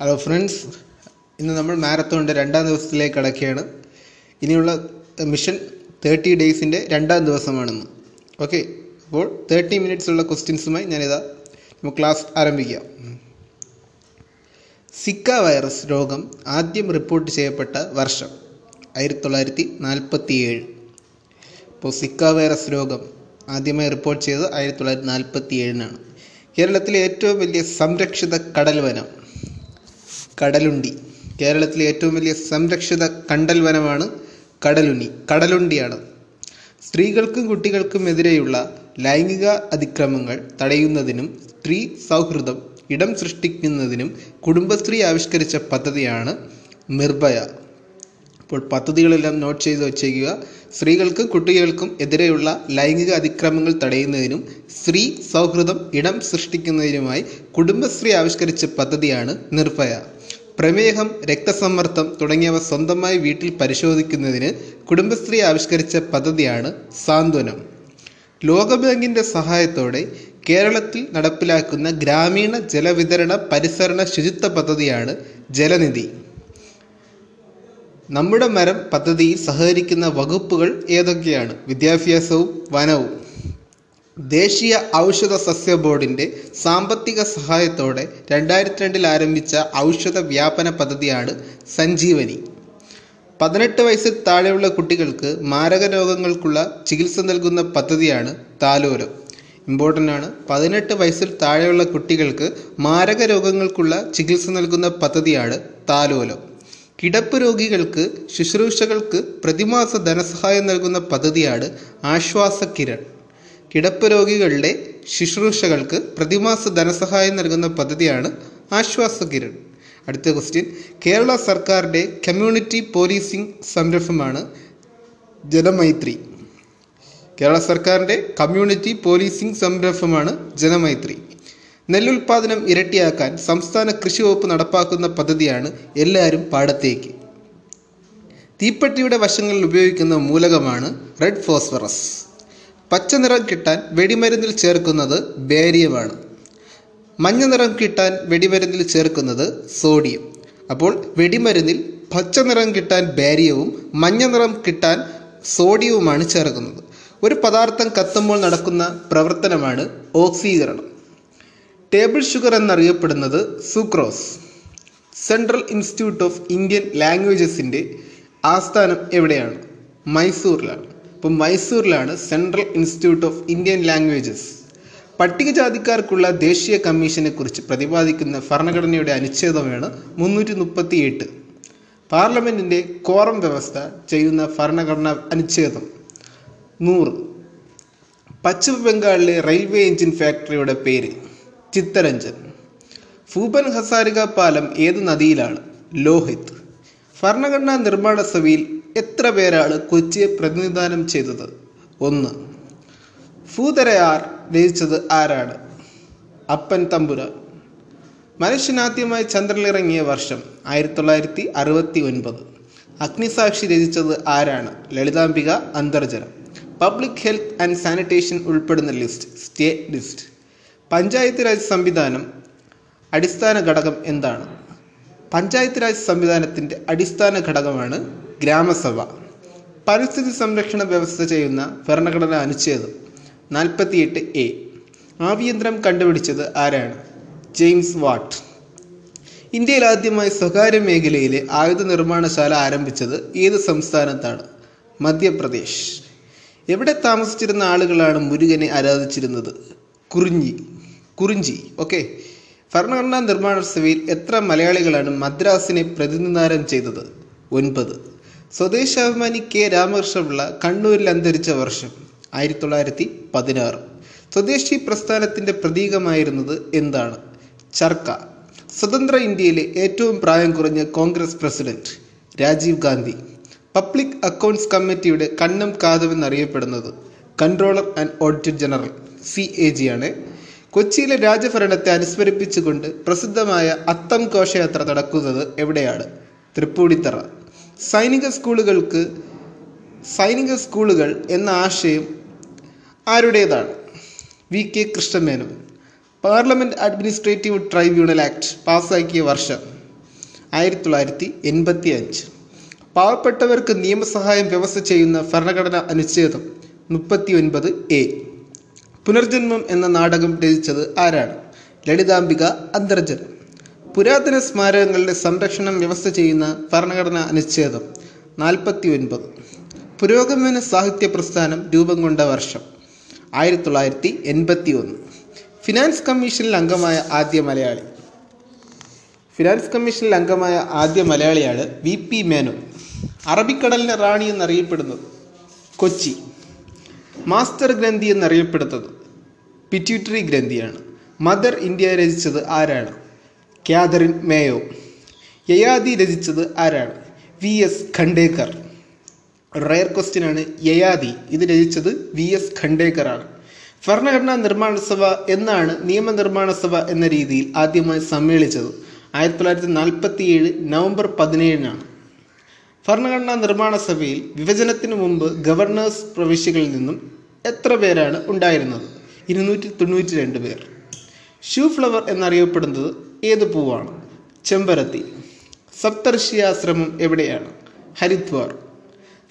Hello friends, ഇന്ന് നമ്മൾ മാരത്തോണിൻ്റെ രണ്ടാം ദിവസത്തിലേക്ക് കടക്കുകയാണ്. ഇനിയുള്ള മിഷൻ 30 ഡേയ്സിൻ്റെ രണ്ടാം ദിവസമാണെന്ന്. ഓക്കെ, അപ്പോൾ 30 മിനിറ്റ്സുള്ള ക്വസ്റ്റ്യൻസുമായി ഞാനിതാ നമുക്ക് ക്ലാസ് ആരംഭിക്കാം. സിക്ക വൈറസ് രോഗം ആദ്യം റിപ്പോർട്ട് ചെയ്യപ്പെട്ട വർഷം 1947. അപ്പോൾ സിക്ക വൈറസ് രോഗം ആദ്യമായി റിപ്പോർട്ട് ചെയ്തത് 1947-നാണ്. കേരളത്തിലെ ഏറ്റവും വലിയ സംരക്ഷിത കടൽ വനം കടലുണ്ടി. കേരളത്തിലെ ഏറ്റവും വലിയ സംരക്ഷിത കണ്ടൽ വനമാണ് കടലുണ്ടിയാണ്. സ്ത്രീകൾക്കും കുട്ടികൾക്കും എതിരെയുള്ള ലൈംഗിക അതിക്രമങ്ങൾ തടയുന്നതിനും സ്ത്രീ സൗഹൃദം ഇടം സൃഷ്ടിക്കുന്നതിനും കുടുംബശ്രീ ആവിഷ്കരിച്ച പദ്ധതിയാണ് നിർഭയ. അപ്പോൾ പദ്ധതികളെല്ലാം നോട്ട് ചെയ്ത് വച്ചേക്കുക. സ്ത്രീകൾക്കും കുട്ടികൾക്കും എതിരെയുള്ള ലൈംഗിക അതിക്രമങ്ങൾ തടയുന്നതിനും സ്ത്രീ സൗഹൃദം ഇടം സൃഷ്ടിക്കുന്നതിനുമായി കുടുംബശ്രീ ആവിഷ്കരിച്ച പദ്ധതിയാണ് നിർഭയ. പ്രമേഹം, രക്തസമ്മർദ്ദം തുടങ്ങിയവ സ്വന്തമായി വീട്ടിൽ പരിശോധിക്കുന്നതിന് കുടുംബശ്രീ ആവിഷ്കരിച്ച പദ്ധതിയാണ് സാന്ത്വനം. ലോകബാങ്കിൻ്റെ സഹായത്തോടെ കേരളത്തിൽ നടപ്പിലാക്കുന്ന ഗ്രാമീണ ജലവിതരണ പരിസരണ ശുചിത്വ പദ്ധതിയാണ് ജലനിധി. നമ്മുടെ മരം പദ്ധതിയിൽ സഹകരിക്കുന്ന വകുപ്പുകൾ ഏതൊക്കെയാണ്? വിദ്യാഭ്യാസവും വനവും. ദേശീയ ഔഷധ സസ്യ ബോർഡിൻ്റെ സാമ്പത്തിക സഹായത്തോടെ 2002-ൽ ആരംഭിച്ച ഔഷധ വ്യാപന പദ്ധതിയാണ് സഞ്ജീവനി. 18 വയസ്സിൽ താഴെയുള്ള കുട്ടികൾക്ക് മാരക രോഗങ്ങൾക്കുള്ള ചികിത്സ നൽകുന്ന പദ്ധതിയാണ് താലോലം. ഇമ്പോർട്ടൻ്റ് ആണ്. 18 വയസ്സിൽ താഴെയുള്ള കുട്ടികൾക്ക് മാരക രോഗങ്ങൾക്കുള്ള ചികിത്സ നൽകുന്ന പദ്ധതിയാണ് താലോലം. കിടപ്പ് രോഗികൾക്ക് ശുശ്രൂഷകൾക്ക് പ്രതിമാസ ധനസഹായം നൽകുന്ന പദ്ധതിയാണ് ആശ്വാസക്കിരൺ. കിടപ്പ് രോഗികളുടെ ശുശ്രൂഷകൾക്ക് പ്രതിമാസ ധനസഹായം നൽകുന്ന പദ്ധതിയാണ് ആശ്വാസകിരൺ. അടുത്ത ക്വസ്റ്റ്യൻ, കേരള സർക്കാരിൻ്റെ കമ്മ്യൂണിറ്റി പോലീസിംഗ് സംരംഭമാണ് ജനമൈത്രി. കേരള സർക്കാരിൻ്റെ കമ്മ്യൂണിറ്റി പോലീസിംഗ് സംരംഭമാണ് ജനമൈത്രി. നെല്ലുൽപാദനം ഇരട്ടിയാക്കാൻ സംസ്ഥാന കൃഷി വകുപ്പ് നടപ്പാക്കുന്ന പദ്ധതിയാണ് എല്ലാവരും പാടത്തേക്ക്. തീപ്പെട്ടിയുടെ വശങ്ങളിൽ ഉപയോഗിക്കുന്ന മൂലകമാണ് റെഡ് ഫോസ്ഫറസ്. പച്ചനിറം കിട്ടാൻ വെടിമരുന്നിൽ ചേർക്കുന്നത് ബേരിയമാണ്. മഞ്ഞ നിറം കിട്ടാൻ വെടിമരുന്നിൽ ചേർക്കുന്നത് സോഡിയം. അപ്പോൾ വെടിമരുന്നിൽ പച്ച നിറം കിട്ടാൻ ബേരിയവും മഞ്ഞ നിറം കിട്ടാൻ സോഡിയവുമാണ് ചേർക്കുന്നത്. ഒരു പദാർത്ഥം കത്തുമ്പോൾ നടക്കുന്ന പ്രവർത്തനമാണ് ഓക്സീകരണം. ടേബിൾ ഷുഗർ എന്നറിയപ്പെടുന്നത് sucrose. Central institute of Indian ലാംഗ്വേജസിൻ്റെ ആസ്ഥാനം എവിടെയാണ്? മൈസൂറിലാണ്. അപ്പോൾ മൈസൂരിലാണ് central institute of Indian languages. പട്ടികജാതിക്കാർക്കുള്ള ദേശീയ കമ്മീഷനെ കുറിച്ച് പ്രതിപാദിക്കുന്ന ഭരണഘടനയുടെ അനുച്ഛേദമാണ് 338. പാർലമെൻറ്റിൻ്റെ കോറം വ്യവസ്ഥ ചെയ്യുന്ന ഭരണഘടനാ അനുച്ഛേദം 100. പശ്ചിമ ബംഗാളിലെ റെയിൽവേ എഞ്ചിൻ ഫാക്ടറിയുടെ പേര് ചിത്തരഞ്ജൻ. ഭൂപൻ ഹസാരിക പാലം ഏത് നദിയിലാണ്? ലോഹിത്. ഭരണഘടനാ നിർമ്മാണ സഭയിൽ എത്ര പേരാണ് കൊച്ചിയെ പ്രതിനിധാനം ചെയ്തത്? 1. ഭൂതരയാർ രചിച്ചത് ആരാണ്? അപ്പൻ തമ്പുരാൻ. മനുഷ്യനാദ്യമായി ചന്ദ്രനിലിറങ്ങിയ വർഷം 1969. അഗ്നിസാക്ഷി രചിച്ചത് ആരാണ്? Lalithambika Antharjanam. Public health and sanitation ഉൾപ്പെടുന്ന list state list. Panchayat raj സംവിധാനം അടിസ്ഥാന ഘടകം എന്താണ്? പഞ്ചായത്ത് രാജ് സംവിധാനത്തിൻ്റെ അടിസ്ഥാന ഘടകമാണ് ഗ്രാമസഭ. പരിസ്ഥിതി സംരക്ഷണ വ്യവസ്ഥ ചെയ്യുന്ന ഭരണഘടനാ അനുച്ഛേദം 48A. ആവിയന്ത്രം കണ്ടുപിടിച്ചത് ആരാണ്? James Watt. ഇന്ത്യയിൽ ആദ്യമായി സ്വകാര്യ മേഖലയിലെ ആയുധ നിർമ്മാണശാല ആരംഭിച്ചത് ഏത് സംസ്ഥാനത്താണ്? മധ്യപ്രദേശ്. എവിടെ താമസിച്ചിരുന്ന ആളുകളാണ് മുരുകനെ ആരാധിച്ചിരുന്നത്? കുറിഞ്ചി. ഓക്കെ. ഭരണഘടനാ നിർമ്മാണ സഭയിൽ എത്ര മലയാളികളാണ് മദ്രാസിനെ പ്രതിനിധാനം ചെയ്തത്? 9. സ്വദേശാഭിമാനി കെ രാമകൃഷ്ണപിള്ള കണ്ണൂരിൽ അന്തരിച്ച വർഷം 1916. സ്വദേശി പ്രസ്ഥാനത്തിൻ്റെ പ്രതീകമായിരുന്നത് എന്താണ്? ചർക്ക. സ്വതന്ത്ര ഇന്ത്യയിലെ ഏറ്റവും പ്രായം കുറഞ്ഞ Congress president Rajiv Gandhi. Public accounts കമ്മിറ്റിയുടെ കണ്ണും കാതുമെന്നറിയപ്പെടുന്നത് controller and auditor general CAG ആണ്. കൊച്ചിയിലെ രാജഭരണത്തെ അനുസ്മരിപ്പിച്ചുകൊണ്ട് പ്രസിദ്ധമായ അത്തം ഘോഷയാത്ര നടക്കുന്നത് എവിടെയാണ്? തൃപ്പൂണിത്തറ. സൈനിക സ്കൂളുകൾ എന്ന ആശയം ആരുടേതാണ്? VK Krishna Menon. Parliament administrative tribunal act പാസ്സാക്കിയ വർഷം 1985. പാവപ്പെട്ടവർക്ക് നിയമസഹായം വ്യവസ്ഥ ചെയ്യുന്ന ഭരണഘടനാ അനുച്ഛേദം 39A. പുനർജന്മം എന്ന നാടകം രചിച്ചത് ആരാണ്? ലളിതാംബിക അന്തർജൻ. പുരാതന സ്മാരകങ്ങളുടെ സംരക്ഷണം വ്യവസ്ഥ ചെയ്യുന്ന ഭരണഘടനാ അനുച്ഛേദം 49. പുരോഗമന സാഹിത്യ പ്രസ്ഥാനം രൂപം കൊണ്ട വർഷം 1981. ഫിനാൻസ് കമ്മീഷനിൽ അംഗമായ ആദ്യ മലയാളിയാണ് VP മേനോൻ. അറബിക്കടലിൻ്റെ റാണി എന്നറിയപ്പെടുന്നത് കൊച്ചി. മാസ്റ്റർ ഗ്രന്ഥി എന്നറിയപ്പെടുന്നത് പിറ്റ്യൂട്ടറി ഗ്രന്ഥിയാണ്. മദർ ഇന്ത്യ രചിച്ചത് ആരാണ്? Catherine Mayo. യയാതി രചിച്ചത് ആരാണ്? V.S. ഖണ്ഡേക്കർ. റയർ ക്വസ്റ്റ്യനാണ് യയാതി. ഇത് രചിച്ചത് V.S. ഖണ്ഡേക്കർ ആണ്. ഭരണഘടനാ നിർമ്മാണ സഭ എന്നാണ് നിയമനിർമ്മാണ സഭ എന്ന രീതിയിൽ ആദ്യമായി സമ്മേളിച്ചത് 1947 നവംബർ 17-നാണ്. ഭരണഘടനാ നിർമ്മാണ സഭയിൽ വിഭജനത്തിന് മുമ്പ് ഗവർണേഴ്സ് പ്രവിശ്യകളിൽ നിന്നും എത്ര പേരാണ് ഉണ്ടായിരുന്നത്? 292 പേർ. ഷൂ ഫ്ലവർ എന്നറിയപ്പെടുന്നത് ഏത് പൂവാണ്? ചെമ്പരത്തി. സപ്തർഷി ആശ്രമം എവിടെയാണ്? ഹരിദ്വാർ.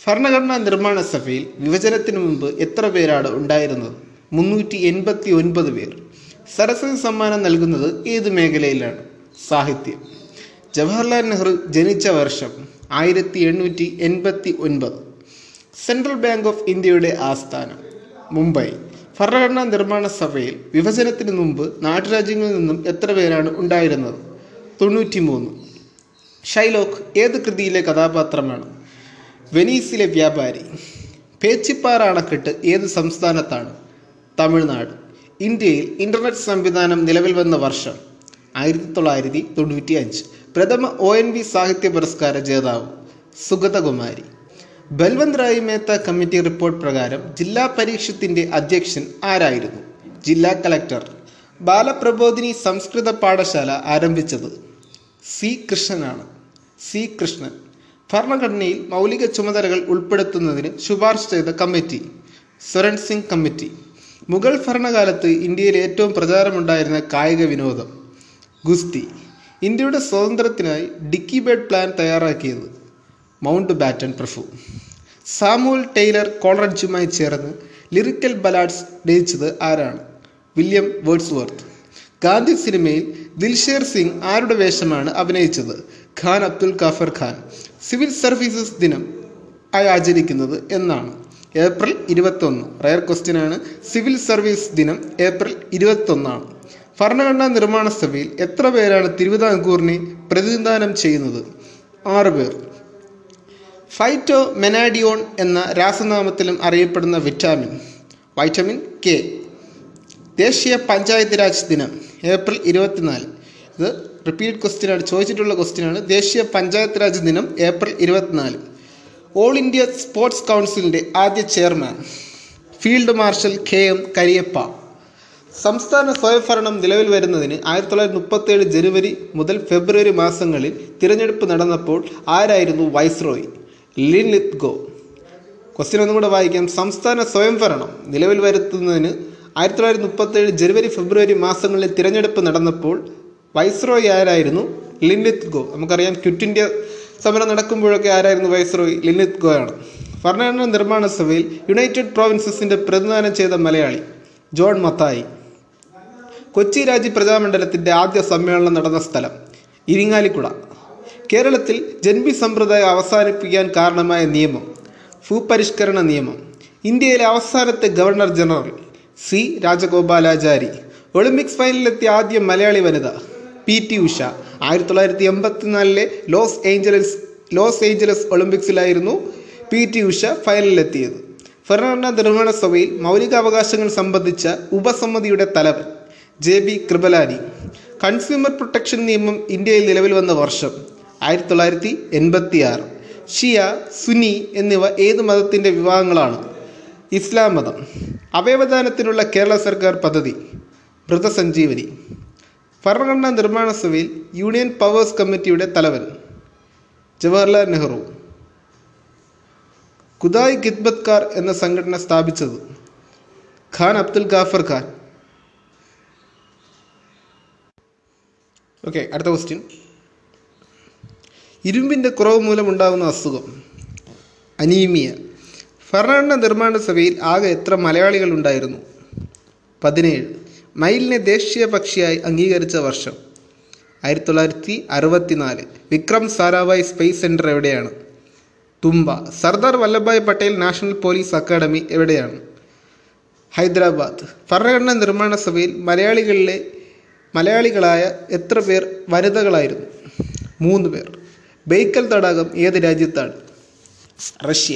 ഭരണഘടനാ നിർമ്മാണ സഭയിൽ വിഭജനത്തിന് മുമ്പ് എത്ര പേരാണ് ഉണ്ടായിരുന്നത്? 389 പേർ. സരസ്വതി സമ്മാനം നൽകുന്നത് ഏത് മേഖലയിലാണ്? സാഹിത്യം. ജവഹർലാൽ നെഹ്റു ജനിച്ച വർഷം 1889. സെൻട്രൽ ബാങ്ക് ഓഫ് ഇന്ത്യയുടെ ആസ്ഥാനം മുംബൈ. ഭരണഘടനാ നിർമ്മാണ സഭയിൽ വിഭജനത്തിന് മുമ്പ് നാട്ടുരാജ്യങ്ങളിൽ നിന്നും എത്ര പേരാണ് ഉണ്ടായിരുന്നത്? 93. ഷൈലോക്ക് ഏത് കൃതിയിലെ കഥാപാത്രമാണ്? വെനീസിലെ വ്യാപാരി. പേച്ചിപ്പാറ അണക്കെട്ട് ഏത് സംസ്ഥാനത്താണ്? തമിഴ്നാട്. ഇന്ത്യയിൽ ഇൻ്റർനെറ്റ് സംവിധാനം നിലവിൽ വന്ന വർഷം 1995. പ്രഥമ ONV സാഹിത്യ പുരസ്കാര ജേതാവ് സുഗതകുമാരി. ബൽവന്ത് റായ് മേത്ത കമ്മിറ്റി റിപ്പോർട്ട് പ്രകാരം ജില്ലാ പരീക്ഷത്തിൻ്റെ അധ്യക്ഷൻ ആരായിരുന്നു? ജില്ലാ കളക്ടർ. ബാലപ്രബോധിനി സംസ്കൃത പാഠശാല ആരംഭിച്ചത് C. കൃഷ്ണനാണ്. C. കൃഷ്ണൻ. ഭരണഘടനയിൽ മൗലിക ചുമതലകൾ ഉൾപ്പെടുത്തുന്നതിന് ശുപാർശ ചെയ്ത കമ്മിറ്റി സ്വരൺ സിംഗ് കമ്മിറ്റി. മുഗൾ ഭരണകാലത്ത് ഇന്ത്യയിൽ ഏറ്റവും പ്രചാരമുണ്ടായിരുന്ന കായിക വിനോദം ഗുസ്തി. ഇന്ത്യയുടെ സ്വാതന്ത്ര്യത്തിനായി ഡിക്കി ബേർഡ് പ്ലാൻ തയ്യാറാക്കിയത് മൗണ്ട് ബാറ്റൺ പ്രഭു. സാമുവൽ ടെയ്ലർ കോൾറിഡ്ജുമായി ചേർന്ന് ലിറിക്കൽ ബലാഡ്സ് രചിച്ചത് ആരാണ്? William Wordsworth. ഗാന്ധി സിനിമയിൽ ദിൽഷേർ സിംഗ് ആരുടെ വേഷമാണ് അഭിനയിച്ചത്? ഖാൻ അബ്ദുൽ ഗാഫർ ഖാൻ. സിവിൽ സർവീസസ് ദിനം ആയി ആചരിക്കുന്നത് എന്നാണ്? ഏപ്രിൽ 21. റയർ ക്വസ്റ്റ്യനാണ്. സിവിൽ സർവീസ് ദിനം ഏപ്രിൽ 21 ആണ്. ഭരണഘടനാ നിർമ്മാണ സഭയിൽ എത്ര പേരാണ് തിരുവിതാംകൂറിനെ പ്രതിനിധാനം ചെയ്യുന്നത്? 6 പേർ. ഫൈറ്റോ മെനാഡിയോൺ എന്ന രാസനാമത്തിലും അറിയപ്പെടുന്ന വൈറ്റമിൻ K. ദേശീയ പഞ്ചായത്ത് രാജ് ദിനം ഏപ്രിൽ 24. ഇത് റിപ്പീറ്റ് ക്വസ്റ്റ്യനാണ്, ചോദിച്ചിട്ടുള്ള ക്വസ്റ്റ്യനാണ്. ദേശീയ പഞ്ചായത്ത് രാജ് ദിനം ഏപ്രിൽ 24. ഓൾ ഇന്ത്യ സ്പോർട്സ് കൗൺസിലിൻ്റെ ആദ്യ chairman field marshal KM Cariappa. സംസ്ഥാന സ്വയംഭരണം നിലവിൽ വരുന്നതിന് 1937 ജനുവരി മുതൽ ഫെബ്രുവരി മാസങ്ങളിൽ തിരഞ്ഞെടുപ്പ് നടന്നപ്പോൾ ആരായിരുന്നു വൈസ്രോയി? ലിൻലിത്ഗോ. ക്വസ്റ്റ്യൻ ഒന്നും കൂടെ വായിക്കാം. സംസ്ഥാന സ്വയംഭരണം നിലവിൽ വരുത്തുന്നതിന് 1937 ജനുവരി ഫെബ്രുവരി മാസങ്ങളിൽ തിരഞ്ഞെടുപ്പ് നടന്നപ്പോൾ വൈസ്രോയി ആരായിരുന്നു? ലിൻലിത്ഗോ. നമുക്കറിയാം ക്വിറ്റ് ഇന്ത്യ സമരം നടക്കുമ്പോഴൊക്കെ ആരായിരുന്നു വൈസ്രോയി? ലിൻലിത്ഗോ ആണ്. ഭരണഘടനാ നിർമ്മാണ സഭയിൽ യുണൈറ്റഡ് പ്രൊവിൻസസിൻ്റെ പ്രതിനിധാനം ചെയ്ത മലയാളി ജോൺ മത്തായി. കൊച്ചി രാജി പ്രജാമണ്ഡലത്തിൻ്റെ ആദ്യ സമ്മേളനം നടന്ന സ്ഥലം ഇരിങ്ങാലിക്കുട. കേരളത്തിൽ ജൻബി സമ്പ്രദായം അവസാനിപ്പിക്കാൻ കാരണമായ നിയമം ഭൂപരിഷ്കരണ നിയമം. ഇന്ത്യയിലെ അവസാനത്തെ governor general C. Rajagopalachari. Olympics ഫൈനലിലെത്തിയ ആദ്യ മലയാളി വനിത PT ഉഷ. 1984 ലോസ് ഏഞ്ചലസ് ഒളിമ്പിക്സിലായിരുന്നു PT ഉഷ ഫൈനലിലെത്തിയത്. ഭരണഘടനാ നിർമ്മാണ സഭയിൽ മൗലികാവകാശങ്ങൾ സംബന്ധിച്ച ഉപസമിതിയുടെ തലവൻ JB കൃപലാനി. കൺസ്യൂമർ പ്രൊട്ടക്ഷൻ നിയമം ഇന്ത്യയിൽ നിലവിൽ വന്ന വർഷം 1986. ഷിയ, സുന്നി എന്നിവ ഏത് മതത്തിൻ്റെ വിഭാഗങ്ങളാണ്? ഇസ്ലാം മതം. അവയവദാനത്തിനുള്ള കേരള സർക്കാർ പദ്ധതി മൃതസഞ്ജീവനി. ഭരണഘടനാ നിർമ്മാണ സഭയിൽ യൂണിയൻ പവേഴ്സ് കമ്മിറ്റിയുടെ തലവൻ ജവഹർലാൽ നെഹ്റു. ഖുദായ് ഖിദ്മത്കാർ എന്ന സംഘടന സ്ഥാപിച്ചത് ഖാൻ അബ്ദുൽ ഗാഫർ ഖാൻ. അടുത്ത ക്വസ്റ്റ്യൻ. ഇരുമ്പിൻ്റെ കുറവ് മൂലമുണ്ടാകുന്ന അസുഖം അനീമിയ. ഫെർണാണ്ട നിർമ്മാണ സഭയിൽ ആകെ എത്ര മലയാളികളുണ്ടായിരുന്നു? 17. മയിലിനെ ദേശീയ പക്ഷിയായി അംഗീകരിച്ച വർഷം 1964. വിക്രം സാരാഭായ് സ്പേസ് സെൻറ്റർ എവിടെയാണ്? Thumba. Sardar Vallabhbhai Patel national police academy എവിടെയാണ്? ഹൈദരാബാദ്. ഭരണഘടനാ നിർമ്മാണ സഭയിൽ മലയാളികളായ എത്ര പേർ വനിതകളായിരുന്നു? 3 പേർ. ബേക്കൽ തടാകം ഏത് രാജ്യത്താണ്? റഷ്യ.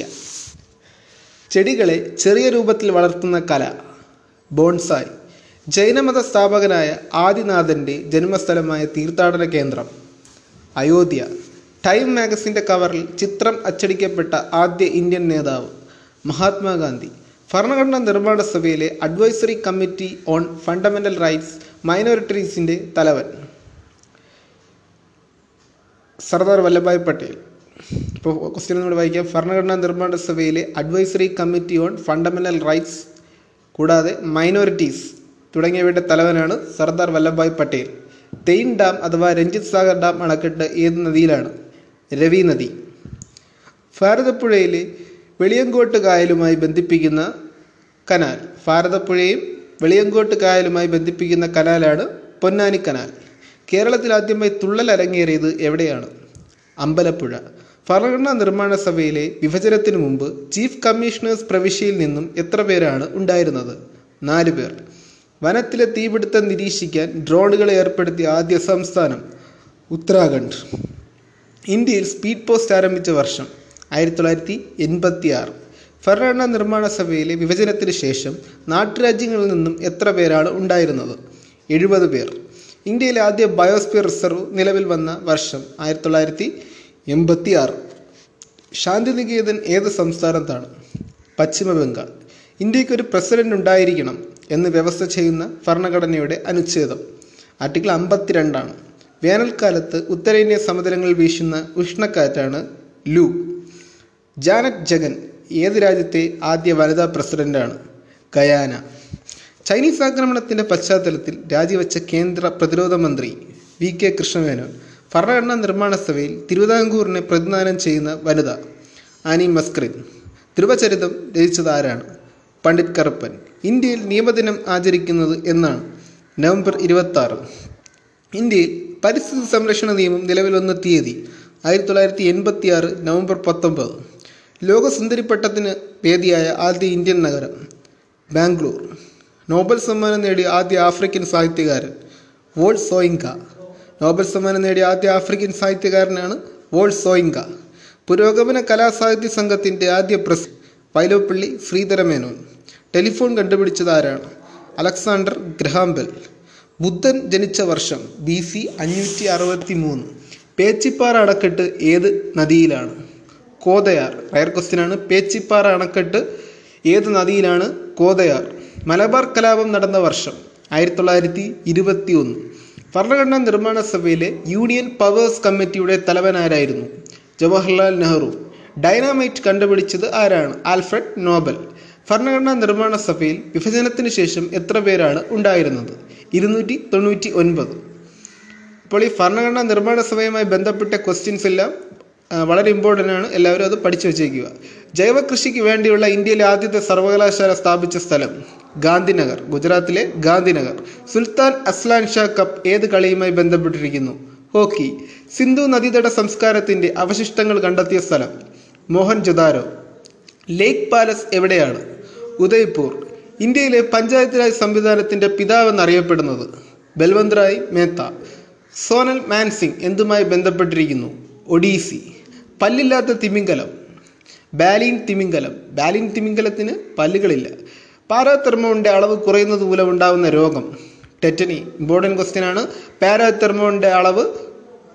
ചെടികളെ ചെറിയ രൂപത്തിൽ വളർത്തുന്ന കല ബോൺസായി. ജൈനമത സ്ഥാപകനായ ആദിനാഥൻ്റെ ജന്മസ്ഥലമായ തീർത്ഥാടന കേന്ദ്രം അയോധ്യ. ടൈം മാഗസിൻ്റെ കവറിൽ ചിത്രം അച്ചടിക്കപ്പെട്ട ആദ്യ ഇന്ത്യൻ നേതാവ് മഹാത്മാഗാന്ധി. ഭരണഘടനാ നിർമ്മാണ സഭയിലെ advisory committee on fundamental rights മൈനോറിറ്റീസിൻ്റെ തലവൻ സർദാർ വല്ലഭായ് പട്ടേൽ. ഇപ്പോൾ ക്വസ്റ്റ്യൻ കൂടി വായിക്കാം. ഭരണഘടനാ നിർമ്മാണ സഭയിലെ advisory committee on fundamental rights കൂടാതെ മൈനോറിറ്റീസ് തുടങ്ങിയവയുടെ തലവനാണ് സർദാർ വല്ലഭായ് പട്ടേൽ. തെയ്ൻ ഡാം അഥവാ രഞ്ജിത് സാഗർ ഡാം അണക്കെട്ട് ഏത് നദിയിലാണ്? രവി നദി. ഭാരതപ്പുഴയിലെ വെളിയങ്കോട്ട് കായലുമായി ബന്ധിപ്പിക്കുന്ന കനാൽ. ഭാരതപ്പുഴയും വെളിയങ്കോട്ട് കായലുമായി ബന്ധിപ്പിക്കുന്ന കനാലാണ് പൊന്നാനി കനാൽ. കേരളത്തിൽ ആദ്യമായി തുള്ളൽ അരങ്ങേറിയത് എവിടെയാണ്? അമ്പലപ്പുഴ. ഭരണഘടനാ നിർമ്മാണ സഭയിലെ വിഭജനത്തിനു മുമ്പ് ചീഫ് കമ്മീഷണേഴ്സ് പ്രവിശ്യയിൽ നിന്നും എത്ര പേരാണ് ഉണ്ടായിരുന്നത്? 4 പേർ. വനത്തിലെ തീപിടുത്തം നിരീക്ഷിക്കാൻ ഡ്രോണുകൾ ഏർപ്പെടുത്തിയ ആദ്യ സംസ്ഥാനം ഉത്തരാഖണ്ഡ്. ഇന്ത്യയിൽ സ്പീഡ് പോസ്റ്റ് ആരംഭിച്ച വർഷം 1986. ഭരണഘടനാ നിർമ്മാണ സഭയിലെ വിഭജനത്തിന് ശേഷം നാട്ടുരാജ്യങ്ങളിൽ നിന്നും എത്ര പേരാണ് ഉണ്ടായിരുന്നത്? 70 പേർ. ഇന്ത്യയിലെ ആദ്യ ബയോസ്ഫിയർ റിസർവ് നിലവിൽ വന്ന വർഷം 1986. ശാന്തിനികേതൻ ഏത് സംസ്ഥാനത്താണ്? പശ്ചിമബംഗാൾ. ഇന്ത്യക്കൊരു പ്രസിഡന്റ് ഉണ്ടായിരിക്കണം എന്ന് വ്യവസ്ഥ ചെയ്യുന്ന ഭരണഘടനയുടെ അനുച്ഛേദം ആർട്ടിക്കിൾ 52 ആണ്. വേനൽക്കാലത്ത് ഉത്തരേന്ത്യ സമതലങ്ങളിൽ വീശുന്ന ഉഷ്ണക്കാറ്റാണ് ലൂ. ജാനറ്റ് ജഗൻ ഏത് രാജ്യത്തെ ആദ്യ വനിതാ പ്രസിഡന്റാണ്? ഗയാന. ചൈനീസ് ആക്രമണത്തിൻ്റെ പശ്ചാത്തലത്തിൽ രാജിവെച്ച കേന്ദ്ര പ്രതിരോധ മന്ത്രി വി. കെ. കൃഷ്ണമേനോൻ. ഭരണഘടനാ നിർമ്മാണ സഭയിൽ തിരുവിതാംകൂറിനെ പ്രതിനിധാനം ചെയ്യുന്ന വനിത ആനി മസ്കറിൻ. ധ്രുവചരിതം രചിച്ചത് ആരാണ്? പണ്ഡിറ്റ് കറുപ്പൻ. ഇന്ത്യയിൽ നിയമദിനം ആചരിക്കുന്നത് എന്നാണ്? നവംബർ 26. ഇന്ത്യയിൽ പരിസ്ഥിതി സംരക്ഷണ നിയമം നിലവിൽ വന്ന തീയതി 1986 നവംബർ 19. ലോകസുന്ദരിപ്പട്ടത്തിന് വേദിയായ ആദ്യ ഇന്ത്യൻ നഗരം ബാംഗ്ലൂർ. നോബൽ സമ്മാനം നേടിയ ആദ്യ ആഫ്രിക്കൻ സാഹിത്യകാരൻ വോൾ സോയിങ്ക. നോബൽ സമ്മാനം നേടിയ ആദ്യ ആഫ്രിക്കൻ സാഹിത്യകാരനാണ് വോൾ സോയിങ്ക. പുരോഗമന കലാസാഹിത്യ സംഘത്തിൻ്റെ ആദ്യ പ്രസിഡന്റ് വൈലോപ്പള്ളി ശ്രീധരമേനോൻ. ടെലിഫോൺ കണ്ടുപിടിച്ചത് ആരാണ്? Alexander Graham Bell. ബുദ്ധൻ ജനിച്ച വർഷം BC 563. പേച്ചിപ്പാറ അണക്കെട്ട് ഏത് നദിയിലാണ്? കോതയാർ. റയർ ക്വസ്റ്റ്യനാണ്. പേച്ചിപ്പാറ അണക്കെട്ട് ഏത് നദിയിലാണ്? കോതയാർ. മലബാർ കലാപം നടന്ന വർഷം 1921. ഭരണഘടനാ നിർമ്മാണ സഭയിലെ യൂണിയൻ പവേഴ്സ് കമ്മിറ്റിയുടെ തലവനാരായിരുന്നു? ജവഹർലാൽ നെഹ്റു. ഡൈനാമൈറ്റ് കണ്ടുപിടിച്ചത് ആരാണ്? Alfred Nobel. ഭരണഘടനാ നിർമ്മാണ സഭയിൽ വിഭജനത്തിന് ശേഷം എത്ര പേരാണ് ഉണ്ടായിരുന്നത്? 299. ഇപ്പോൾ ഈ ഭരണഘടനാ നിർമ്മാണ സഭയുമായി ബന്ധപ്പെട്ട ക്വസ്റ്റ്യൻസ് എല്ലാം വളരെ ഇമ്പോർട്ടൻ്റ് ആണ്. എല്ലാവരും അത് പഠിച്ചു വച്ചേക്കുക. ജൈവ കൃഷിക്ക് വേണ്ടിയുള്ള ഇന്ത്യയിലെ ആദ്യത്തെ സർവകലാശാല സ്ഥാപിച്ച സ്ഥലം? ഗാന്ധിനഗർ, ഗുജറാത്തിലെ Gandhinagar. Sultan Azlan Shah cup ഏത് കളിയുമായി ബന്ധപ്പെട്ടിരിക്കുന്നു? ഹോക്കി. സിന്ധു നദീതട സംസ്കാരത്തിൻ്റെ അവശിഷ്ടങ്ങൾ കണ്ടെത്തിയ സ്ഥലം? മോഹൻജൊദാരോ. ലേക്ക് പാലസ് എവിടെയാണ്? ഉദയ്പൂർ. ഇന്ത്യയിലെ പഞ്ചായത്ത് രാജ് സംവിധാനത്തിൻ്റെ പിതാവെന്നറിയപ്പെടുന്നത്? ബൽവന്ത് റായ് മേത്ത. സോനൽ മാൻസിംഗ് എന്തുമായി ബന്ധപ്പെട്ടിരിക്കുന്നു? ഒഡീസി. പല്ലില്ലാത്ത തിമിംഗലം ബാലിൻ തിമിംഗലം. ബാലിൻ തിമിംഗലത്തിന് പല്ലുകളില്ല. പാരാതെർമോണിൻ്റെ അളവ് കുറയുന്നത് മൂലമുണ്ടാകുന്ന രോഗം? ടെറ്റനി. ഇമ്പോർട്ടൻറ്റ് ക്വസ്റ്റ്യൻ ആണ്. പാരാതെർമോണിൻ്റെ അളവ്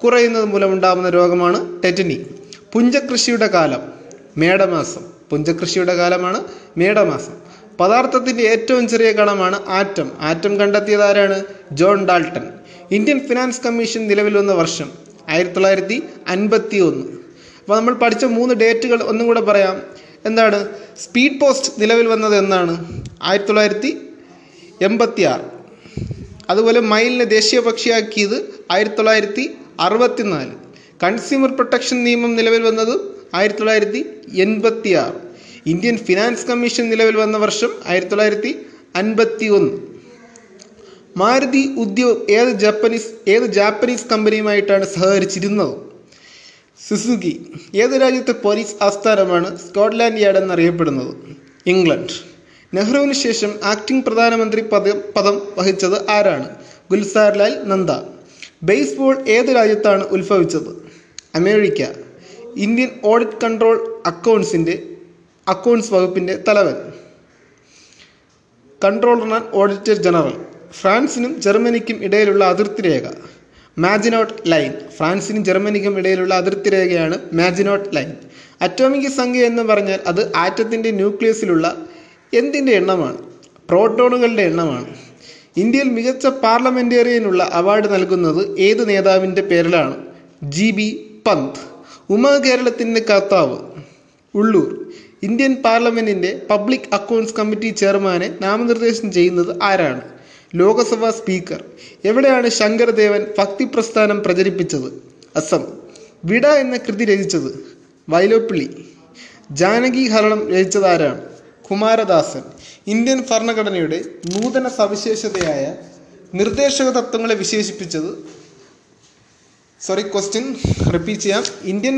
കുറയുന്നത് മൂലമുണ്ടാകുന്ന രോഗമാണ് ടെറ്റനി. പുഞ്ചകൃഷിയുടെ കാലം? മേടമാസം. പുഞ്ചകൃഷിയുടെ കാലമാണ് മേടമാസം. പദാർത്ഥത്തിൻ്റെ ഏറ്റവും ചെറിയ കണമാണ് ആറ്റം. ആറ്റം കണ്ടെത്തിയത് ആരാണ്? John Dalton. Indian finance commission നിലവിൽ വന്ന വർഷം 1951. അപ്പോൾ നമ്മൾ പഠിച്ച 3 ഡേറ്റുകൾ ഒന്നും കൂടെ പറയാം. എന്താണ്? സ്പീഡ് പോസ്റ്റ് നിലവിൽ വന്നത് എന്നാണ്? 1986. അതുപോലെ മയിലിനെ ദേശീയ പക്ഷിയാക്കിയത് 1964. കൺസ്യൂമർ പ്രൊട്ടക്ഷൻ നിയമം നിലവിൽ വന്നത് 1986. ഇന്ത്യൻ ഫിനാൻസ് കമ്മീഷൻ നിലവിൽ വന്ന വർഷം 1951. മാരുതി ഉദ്യോഗ് ഏത് ജാപ്പനീസ് കമ്പനിയുമായിട്ടാണ് സഹകരിച്ചിരുന്നത്? സുസുക്കി. ഏത് രാജ്യത്തെ പോലീസ് ആസ്ഥാനമാണ് സ്കോട്ട്ലാൻഡ് യാർഡ് എന്നറിയപ്പെടുന്നത്? ഇംഗ്ലണ്ട്. നെഹ്റുവിന് ശേഷം ആക്ടിംഗ് പ്രധാനമന്ത്രി പദം വഹിച്ചത് ആരാണ്? ഗുൽസാർലാൽ നന്ദ. ബേസ്ബോൾ ഏത് രാജ്യത്താണ് ഉത്ഭവിച്ചത്? America. Indian audit control accounts വകുപ്പിൻ്റെ തലവൻ? Controller and auditor general. ഫ്രാൻസിനും ജർമ്മനിക്കും ഇടയിലുള്ള അതിർത്തി രേഖ? മാജിനോട്ട് ലൈൻ. ഫ്രാൻസിനും ജർമ്മനിക്കും ഇടയിലുള്ള അതിർത്തി രേഖയാണ് മാജിനോട്ട് ലൈൻ. അറ്റോമിക് സംഖ്യ എന്ന് പറഞ്ഞാൽ അത് ആറ്റത്തിൻ്റെ ന്യൂക്ലിയസിലുള്ള എന്തിൻ്റെ എണ്ണമാണ്? പ്രോട്ടോണുകളുടെ എണ്ണമാണ്. ഇന്ത്യയിൽ മികച്ച പാർലമെൻറ്റേറിയനുള്ള അവാർഡ് നൽകുന്നത് ഏത് നേതാവിൻ്റെ പേരിലാണ്? G B പന്ത്. ഉമാ കേരളത്തിൻ്റെ കർത്താവ്? ഉള്ളൂർ. ഇന്ത്യൻ പാർലമെൻറ്റിൻ്റെ പബ്ലിക് അക്കൗണ്ട്സ് കമ്മിറ്റി ചെയർമാനെ നാമനിർദ്ദേശം ചെയ്യുന്നത് ആരാണ്? ലോകസഭാ സ്പീക്കർ. എവിടെയാണ് ശങ്കരദേവൻ ഭക്തി പ്രസ്ഥാനം പ്രചരിപ്പിച്ചത്? അസം. വിട എന്ന കൃതി രചിച്ചത്? വൈലോപ്പിള്ളി. ജാനകി ഹരണം രചിച്ചതാരാണ്? കുമാരദാസൻ. ഇന്ത്യൻ ഭരണഘടനയുടെ നൂതന സവിശേഷതയായ നിർദ്ദേശക തത്വങ്ങളെ വിശേഷിപ്പിച്ചത് ഇന്ത്യൻ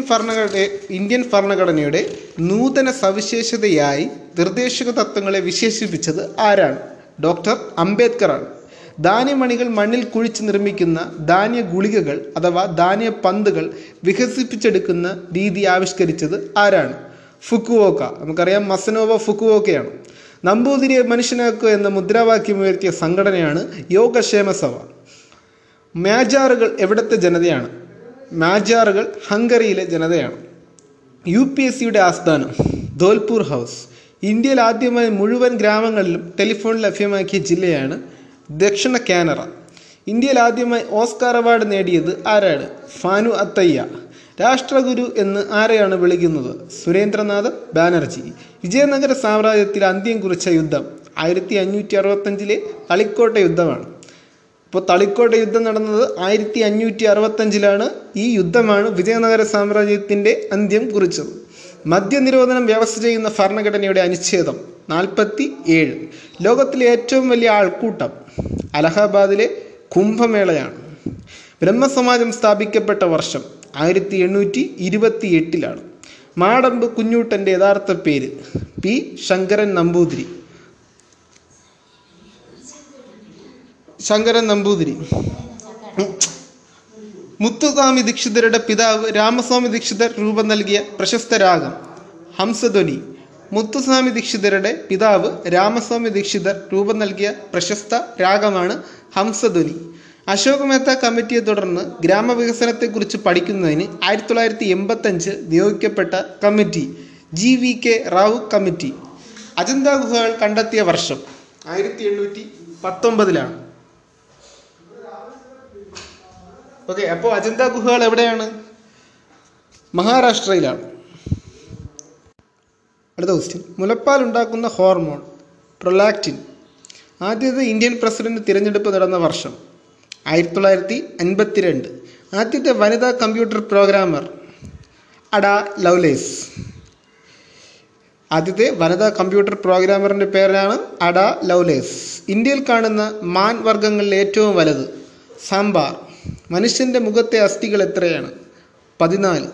ഭരണഘടനയുടെ നൂതന സവിശേഷതയായി നിർദ്ദേശക തത്വങ്ങളെ വിശേഷിപ്പിച്ചത് ആരാണ്? ഡോക്ടർ അംബേദ്കറാണ്. ധാന്യമണികൾ മണ്ണിൽ കുഴിച്ച് നിർമ്മിക്കുന്ന ധാന്യ ഗുളികകൾ അഥവാ ധാന്യ പന്തുകൾ വികസിപ്പിച്ചെടുക്കുന്ന രീതി ആവിഷ്കരിച്ചത് ആരാണ്? ഫുക്കുവോക്ക. നമുക്കറിയാം മസനോവ ഫുക്കുവോക്കയാണ്. നമ്പൂതിരിയെ മനുഷ്യനാക്കുക എന്ന മുദ്രാവാക്യമുയർത്തിയ സംഘടനയാണ് യോഗക്ഷേമ സഭ. മാജാറുകൾ എവിടത്തെ ജനതയാണ്? മാജാറുകൾ ഹംഗറിയിലെ ജനതയാണ്. UPSCയുടെ ആസ്ഥാനം? ധോൽപൂർ ഹൗസ്. ഇന്ത്യയിൽ ആദ്യമായി മുഴുവൻ ഗ്രാമങ്ങളിലും ടെലിഫോൺ ലഭ്യമാക്കിയ ജില്ലയാണ് ദക്ഷിണ കാനറ. ഇന്ത്യയിൽ ആദ്യമായി ഓസ്കാർ അവാർഡ് നേടിയത് ആരാണ്? ഫാനു അത്തയ്യ. രാഷ്ട്രഗുരു എന്ന് ആരെയാണ് വിളിക്കുന്നത്? സുരേന്ദ്രനാഥ് ബാനർജി. വിജയനഗര സാമ്രാജ്യത്തിൽ അന്ത്യം കുറിച്ച യുദ്ധം 1565 തളിക്കോട്ട യുദ്ധമാണ്. ഇപ്പോൾ തളിക്കോട്ട യുദ്ധം നടന്നത് 1565 ഈ യുദ്ധമാണ് വിജയനഗര സാമ്രാജ്യത്തിൻ്റെ അന്ത്യം കുറിച്ചത്. മദ്യനിരോധനം വ്യവസ്ഥ ചെയ്യുന്ന ഭരണഘടനയുടെ അനുച്ഛേദം 47. ലോകത്തിലെ ഏറ്റവും വലിയ ആൾക്കൂട്ടം അലഹബാദിലെ കുംഭമേളയാണ്. ബ്രഹ്മസമാജം സ്ഥാപിക്കപ്പെട്ട വർഷം 1828. മാടമ്പ് കുഞ്ഞൂട്ടൻ്റെ യഥാർത്ഥ പേര്? പി ശങ്കരൻ നമ്പൂതിരി. മുത്തുസ്വാമി ദീക്ഷിതരുടെ പിതാവ് രാമസ്വാമി ദീക്ഷിതർ രൂപം നൽകിയ പ്രശസ്ത രാഗം? ഹംസധ്വനി. മുത്തുസ്വാമി ദീക്ഷിതരുടെ പിതാവ് രാമസ്വാമി ദീക്ഷിതർ രൂപം നൽകിയ പ്രശസ്ത രാഗമാണ് ഹംസധ്വനി. അശോക് മേത്ത കമ്മിറ്റിയെ തുടർന്ന് ഗ്രാമവികസനത്തെക്കുറിച്ച് പഠിക്കുന്നതിന് 1985 നിയോഗിക്കപ്പെട്ട committee GV K Rao committee. Ajanta ഗുഹകൾ കണ്ടെത്തിയ വർഷം 1819. ഓക്കെ, അപ്പോൾ അജന്ത ഗുഹകൾ എവിടെയാണ്? മഹാരാഷ്ട്രയിലാണ്. അടുത്ത ക്വസ്റ്റ്യൻ. മുലപ്പാൽ ഉണ്ടാക്കുന്ന ഹോർമോൺ പ്രൊലാക്റ്റിൻ ആദ്യത്തെ ഇന്ത്യൻ പ്രസിഡന്റ് തിരഞ്ഞെടുപ്പ് നടന്ന വർഷം 1952. ആദ്യത്തെ വനിതാ കമ്പ്യൂട്ടർ പ്രോഗ്രാമർ അഡ ലൗലേസ്. ആദ്യത്തെ വനിതാ കമ്പ്യൂട്ടർ പ്രോഗ്രാമറിൻ്റെ പേരാണ് അഡ ലൗലേസ്. ഇന്ത്യയിൽ കാണുന്ന മാൻ വർഗ്ഗങ്ങളിൽ ഏറ്റവും വലുത്? സാമ്പാർ. മനുഷ്യൻ്റെ മുഖത്തെ അസ്ഥികൾ എത്രയാണ്? 14.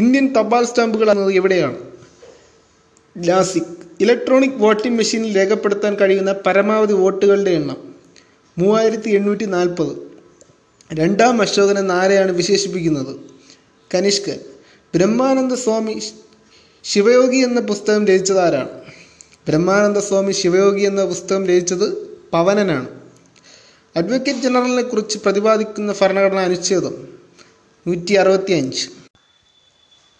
ഇന്ത്യൻ തപാൽ സ്റ്റാമ്പുകൾ എന്നത് എവിടെയാണ്? നാസിക്. ഇലക്ട്രോണിക് വോട്ടിംഗ് മെഷീനിൽ രേഖപ്പെടുത്താൻ കഴിയുന്ന പരമാവധി വോട്ടുകളുടെ എണ്ണം 3840. രണ്ടാം അശോകനെ ആരെയാണ് വിശേഷിപ്പിക്കുന്നത്? കനിഷ്കൻ. ബ്രഹ്മാനന്ദ സ്വാമി ശിവയോഗി എന്ന പുസ്തകം രചിച്ചത് ആരാണ്? ബ്രഹ്മാനന്ദ സ്വാമി ശിവയോഗി എന്ന പുസ്തകം രചിച്ചത് പവനനാണ്. അഡ്വക്കേറ്റ് ജനറലിനെ കുറിച്ച് പ്രതിപാദിക്കുന്ന ഭരണഘടനാ അനുച്ഛേദം 165.